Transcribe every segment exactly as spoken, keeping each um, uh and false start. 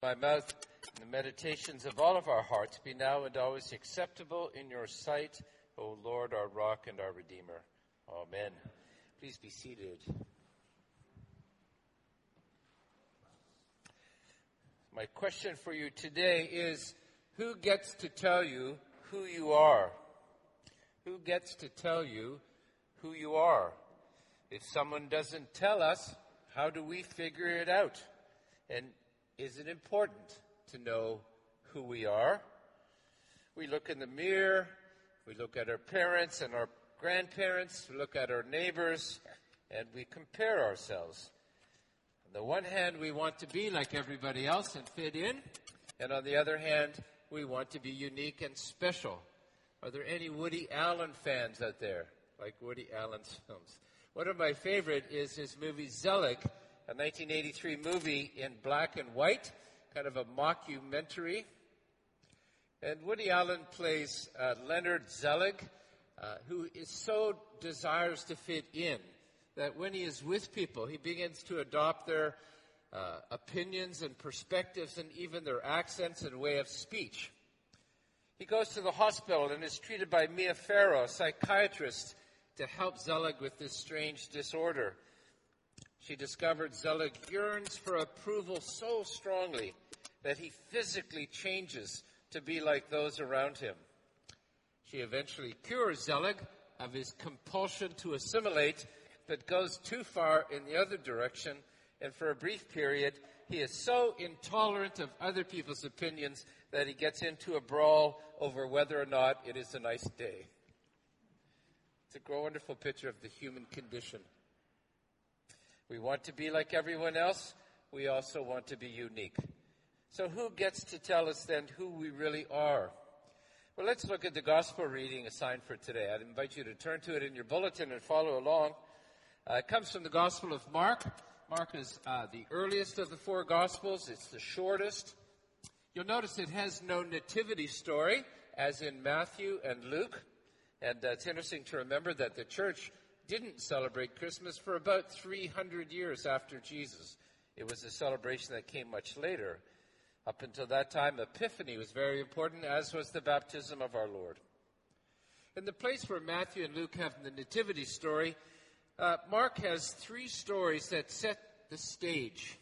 My mouth and the meditations of all of our hearts be now and always acceptable in your sight, O Lord, our rock and our redeemer. Amen. Please be seated. My question for you today is, who gets to tell you who you are? Who gets to tell you who you are? If someone doesn't tell us, how do we figure it out? And is it important to know who we are? We look in the mirror, we look at our parents and our grandparents, we look at our neighbors, and we compare ourselves. On the one hand, we want to be like everybody else and fit in, and on the other hand, we want to be unique and special. Are there any Woody Allen fans out there, like Woody Allen's films? One of my favorite is his movie Zelig, a nineteen eighty-three movie in black and white, kind of a mockumentary. And Woody Allen plays uh, Leonard Zelig, uh, who is so desires to fit in that when he is with people, he begins to adopt their uh, opinions and perspectives and even their accents and way of speech. He goes to the hospital and is treated by Mia Farrow, a psychiatrist, to help Zelig with this strange disorder. She discovered Zelig yearns for approval so strongly that he physically changes to be like those around him. She eventually cures Zelig of his compulsion to assimilate, but goes too far in the other direction, and for a brief period, he is so intolerant of other people's opinions that he gets into a brawl over whether or not it is a nice day. It's a wonderful picture of the human condition. We want to be like everyone else. We also want to be unique. So who gets to tell us then who we really are? Well, let's look at the gospel reading assigned for today. I'd invite you to turn to it in your bulletin and follow along. Uh, it comes from the Gospel of Mark. Mark is uh, the earliest of the four gospels. It's the shortest. You'll notice it has no nativity story, as in Matthew and Luke. And uh, it's interesting to remember that the church didn't celebrate Christmas for about three hundred years after Jesus. It was a celebration that came much later. Up until that time, Epiphany was very important, as was the baptism of our Lord. In the place where Matthew and Luke have the nativity story, uh, Mark has three stories that set the stage,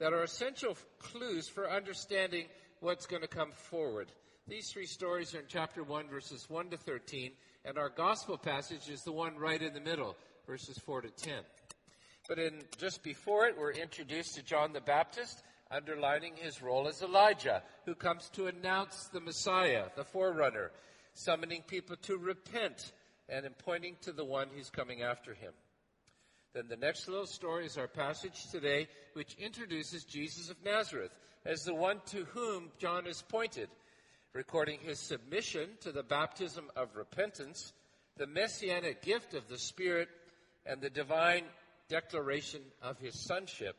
that are essential clues for understanding what's going to come forward. These three stories are in chapter one, verses one to thirteen, and our gospel passage is the one right in the middle, verses four to ten. But in just before it, we're introduced to John the Baptist, underlining his role as Elijah, who comes to announce the Messiah, the forerunner, summoning people to repent and pointing to the one who's coming after him. Then the next little story is our passage today, which introduces Jesus of Nazareth as the one to whom John is pointed, recording his submission to the baptism of repentance, the messianic gift of the Spirit, and the divine declaration of his sonship.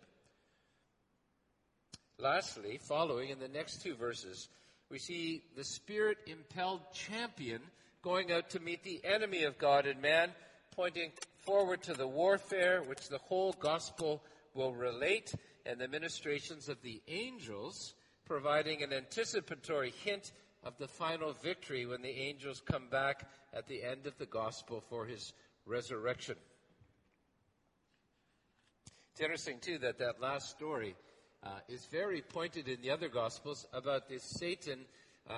Lastly, following in the next two verses, we see the Spirit-impelled champion going out to meet the enemy of God and man, pointing forward to the warfare which the whole gospel will relate, and the ministrations of the angels, providing an anticipatory hint of the final victory when the angels come back at the end of the gospel for his resurrection. It's interesting, too, that that last story uh, is very pointed in the other gospels about this Satan uh,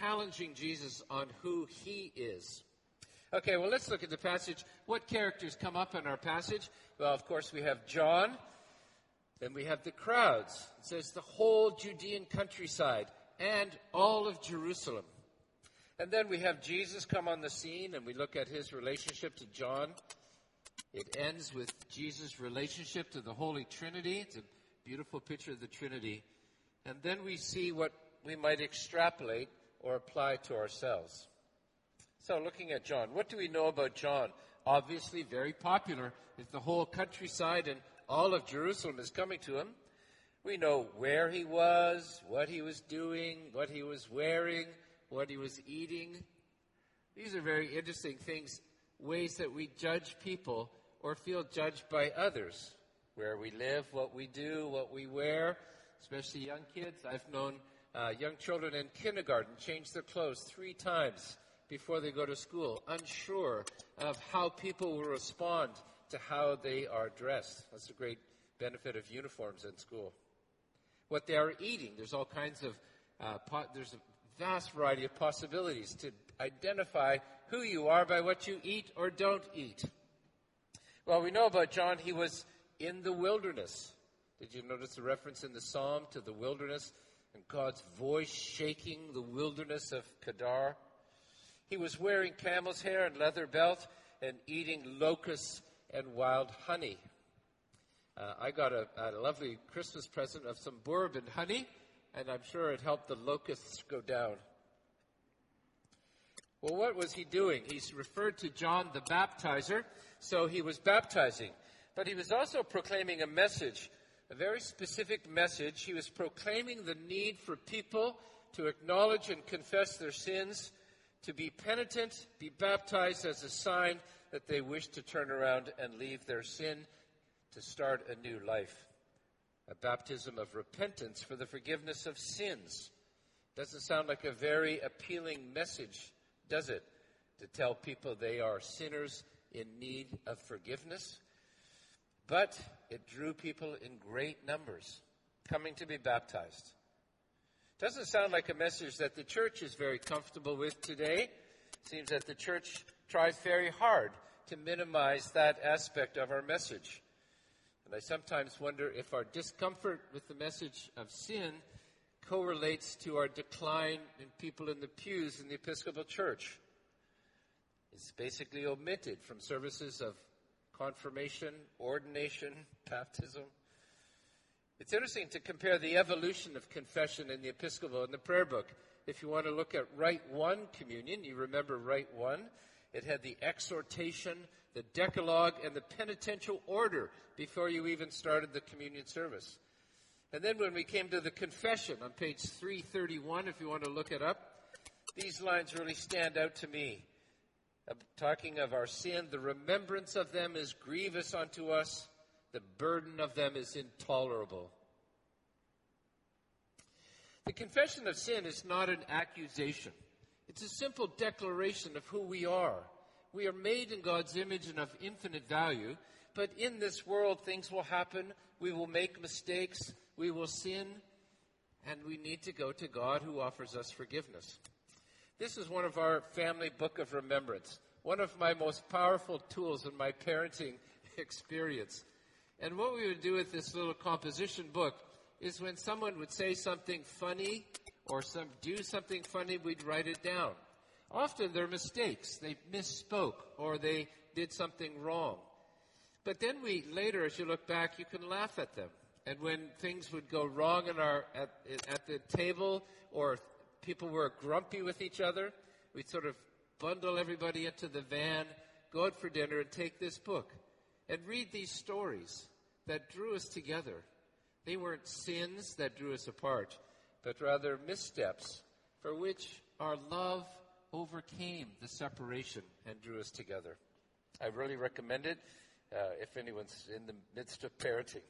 challenging Jesus on who he is. Okay, well, let's look at the passage. What characters come up in our passage? Well, of course, we have John. Then we have the crowds. It says the whole Judean countryside and all of Jerusalem. And then we have Jesus come on the scene, and we look at his relationship to John. It ends with Jesus' relationship to the Holy Trinity. It's a beautiful picture of the Trinity. And then we see what we might extrapolate or apply to ourselves. So looking at John, what do we know about John? Obviously very popular with the whole countryside and all of Jerusalem is coming to him. We know where he was, what he was doing, what he was wearing, what he was eating. These are very interesting things, ways that we judge people or feel judged by others. Where we live, what we do, what we wear. especially young kids. I've known uh, young children in kindergarten change their clothes three times before they go to school, unsure of how people will respond to how they are dressed. That's a great benefit of uniforms in school. What they are eating, there's all kinds of, uh, po- there's a vast variety of possibilities to identify who you are by what you eat or don't eat. Well, we know about John, he was in the wilderness. Did you notice the reference in the psalm to the wilderness and God's voice shaking the wilderness of Kedar? He was wearing camel's hair and leather belt and eating locusts and wild honey. Uh, I got a, a lovely Christmas present of some bourbon honey, and I'm sure it helped the locusts go down. Well, what was he doing? He's referred to John the Baptizer, so he was baptizing. But he was also proclaiming a message, a very specific message. He was proclaiming the need for people to acknowledge and confess their sins, to be penitent, be baptized as a sign that they wish to turn around and leave their sin to start a new life. A baptism of repentance for the forgiveness of sins. Doesn't sound like a very appealing message, does it? To tell people they are sinners in need of forgiveness. But it drew people in great numbers coming to be baptized. Doesn't sound like a message that the church is very comfortable with today. Seems that the church tries very hard to minimize that aspect of our message. And I sometimes wonder if our discomfort with the message of sin correlates to our decline in people in the pews in the Episcopal Church. It's basically omitted from services of confirmation, ordination, baptism. It's interesting to compare the evolution of confession in the Episcopal and the prayer book. If you want to look at Rite One communion, you remember Rite One. It had the exhortation, the Decalogue, and the penitential order before you even started the communion service. And then when we came to the confession on page three thirty-one, if you want to look it up, these lines really stand out to me. I'm talking of our sin, the remembrance of them is grievous unto us. The burden of them is intolerable. The confession of sin is not an accusation. It's a simple declaration of who we are. We are made in God's image and of infinite value, but in this world things will happen. We will make mistakes. We will sin, and we need to go to God who offers us forgiveness. This is one of our family book of remembrance, one of my most powerful tools in my parenting experience. And what we would do with this little composition book is when someone would say something funny or some do something funny, we'd write it down. Often they're mistakes. They misspoke or they did something wrong. But then we later, as you look back, you can laugh at them. And when things would go wrong in our at, at the table or people were grumpy with each other, we'd sort of bundle everybody into the van, go out for dinner, and take this book and read these stories that drew us together. They weren't sins that drew us apart, but rather missteps for which our love overcame the separation and drew us together. I really recommend it uh, if anyone's in the midst of parenting.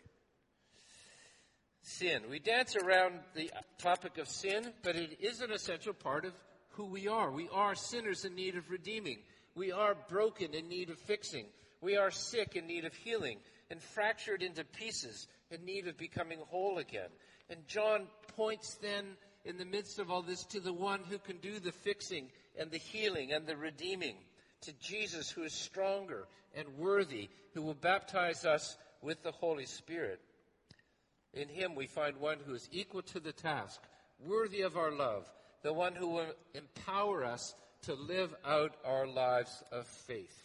Sin. We dance around the topic of sin, but it is an essential part of who we are. We are sinners in need of redeeming. We are broken in need of fixing. We are sick in need of healing and fractured into pieces in need of becoming whole again. And John points then in the midst of all this to the one who can do the fixing and the healing and the redeeming, to Jesus who is stronger and worthy, who will baptize us with the Holy Spirit. In him we find one who is equal to the task, worthy of our love, the one who will empower us to live out our lives of faith.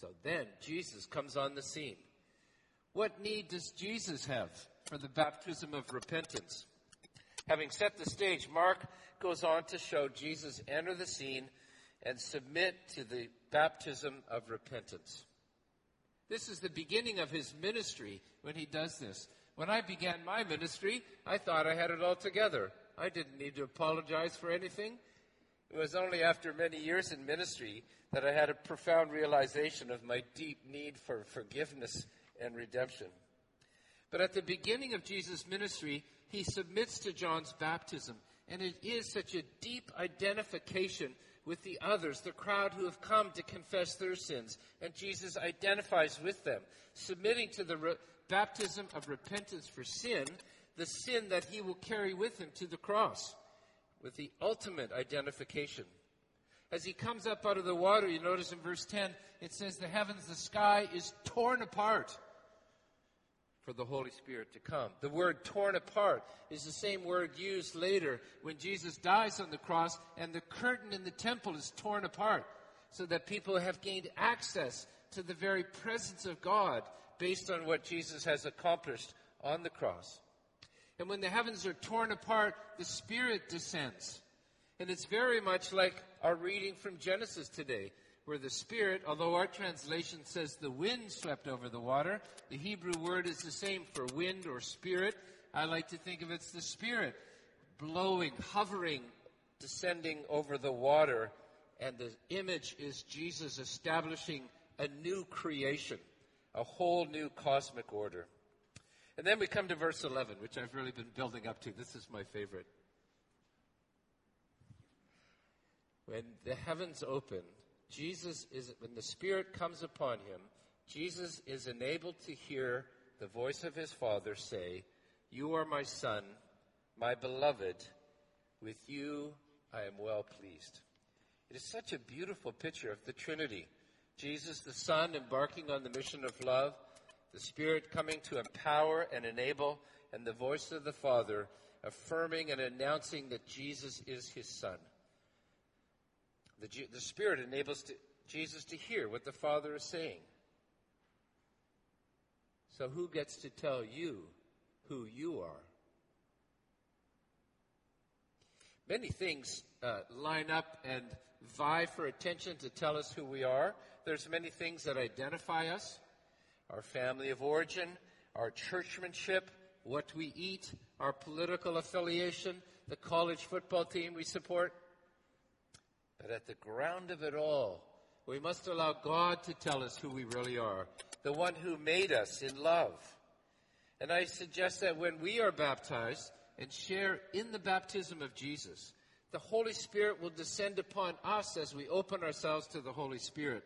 So then Jesus comes on the scene. What need does Jesus have for the baptism of repentance? Having set the stage, Mark goes on to show Jesus enter the scene and submit to the baptism of repentance. This is the beginning of his ministry when he does this. When I began my ministry, I thought I had it all together. I didn't need to apologize for anything. It was only after many years in ministry that I had a profound realization of my deep need for forgiveness and redemption. But at the beginning of Jesus' ministry, he submits to John's baptism. And it is such a deep identification with the others, the crowd who have come to confess their sins. And Jesus identifies with them, submitting to the re- baptism of repentance for sin, the sin that he will carry with him to the cross, with the ultimate identification. As he comes up out of the water, you notice in verse ten, it says, the heavens, the sky is torn apart for the Holy Spirit to come. The word torn apart is the same word used later when Jesus dies on the cross and the curtain in the temple is torn apart so that people have gained access to the very presence of God based on what Jesus has accomplished on the cross. And when the heavens are torn apart, the Spirit descends. And it's very much like our reading from Genesis today, where the Spirit, although our translation says the wind swept over the water, the Hebrew word is the same for wind or spirit. I like to think of it's the Spirit blowing, hovering, descending over the water. And the image is Jesus establishing a new creation, a whole new cosmic order. And then we come to verse eleven, which I've really been building up to. This is my favorite. When the heavens open, Jesus is, when the Spirit comes upon him, Jesus is enabled to hear the voice of his Father say, "You are my Son, my beloved. With you I am well pleased." It is such a beautiful picture of the Trinity. Jesus the Son embarking on the mission of love, the Spirit coming to empower and enable, and the voice of the Father affirming and announcing that Jesus is his Son. The, the Spirit enables to, Jesus to hear what the Father is saying. So who gets to tell you who you are? Many things uh, line up and vie for attention to tell us who we are. There's many things that identify us. Our family of origin, our churchmanship, what we eat, our political affiliation, the college football team we support. But at the ground of it all, we must allow God to tell us who we really are, the one who made us in love. And I suggest that when we are baptized and share in the baptism of Jesus, the Holy Spirit will descend upon us as we open ourselves to the Holy Spirit.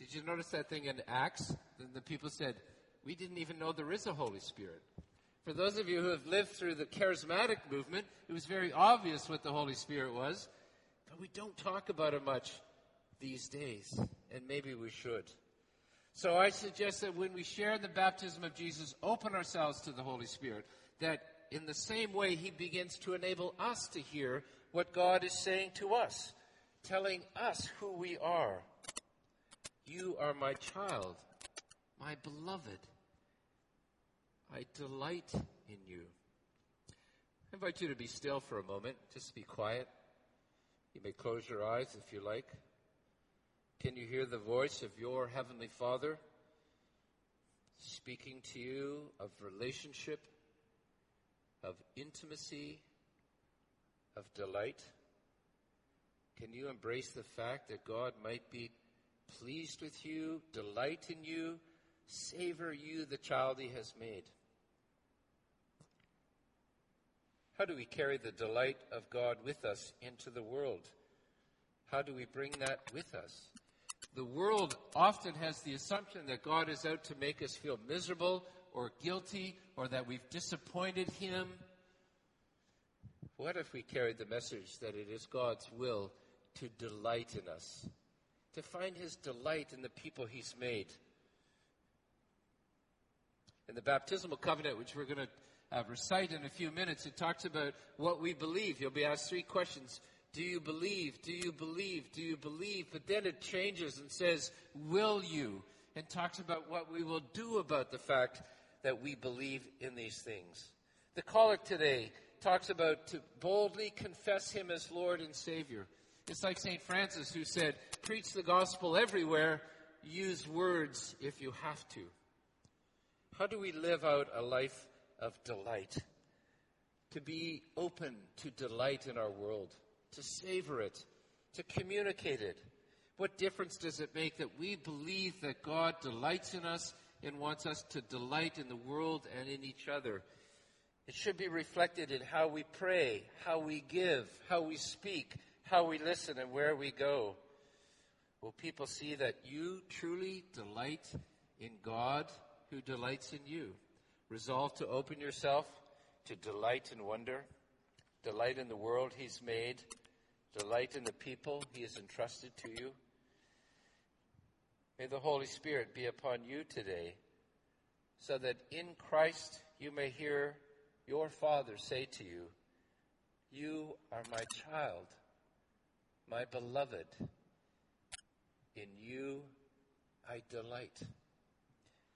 Did you notice that thing in Acts? Then the people said, we didn't even know there is a Holy Spirit. For those of you who have lived through the charismatic movement, it was very obvious what the Holy Spirit was. But we don't talk about it much these days, and maybe we should. So I suggest that when we share the baptism of Jesus, open ourselves to the Holy Spirit, that in the same way he begins to enable us to hear what God is saying to us, telling us who we are. You are my child, my beloved. I delight in you. I invite you to be still for a moment, just be quiet. You may close your eyes if you like. Can you hear the voice of your Heavenly Father speaking to you of relationship, of intimacy, of delight? Can you embrace the fact that God might be pleased with you, delight in you, savor you, the child he has made? How do we carry the delight of God with us into the world? How do we bring that with us? The world often has the assumption that God is out to make us feel miserable or guilty or that we've disappointed him. What if we carried the message that it is God's will to delight in us, to find his delight in the people he's made? In the baptismal covenant, which we're going to Uh, recite in a few minutes, it talks about what we believe. You'll be asked three questions. Do you believe? Do you believe? Do you believe? But then it changes and says, will you? And talks about what we will do about the fact that we believe in these things. The Collect today talks about to boldly confess him as Lord and Savior. It's like Saint Francis, who said, preach the gospel everywhere, use words if you have to. How do we live out a life of delight, to be open to delight in our world, to savor it, to communicate it? What difference does it make that we believe that God delights in us and wants us to delight in the world and in each other. It should be reflected in how we pray, how we give, how we speak, how we listen, and where we go. Will people see that you truly delight in God who delights in you? Resolve to open yourself to delight and wonder, delight in the world he's made, delight in the people he has entrusted to you. May the Holy Spirit be upon you today, so that in Christ you may hear your Father say to you, "You are my child, my beloved. In you I delight."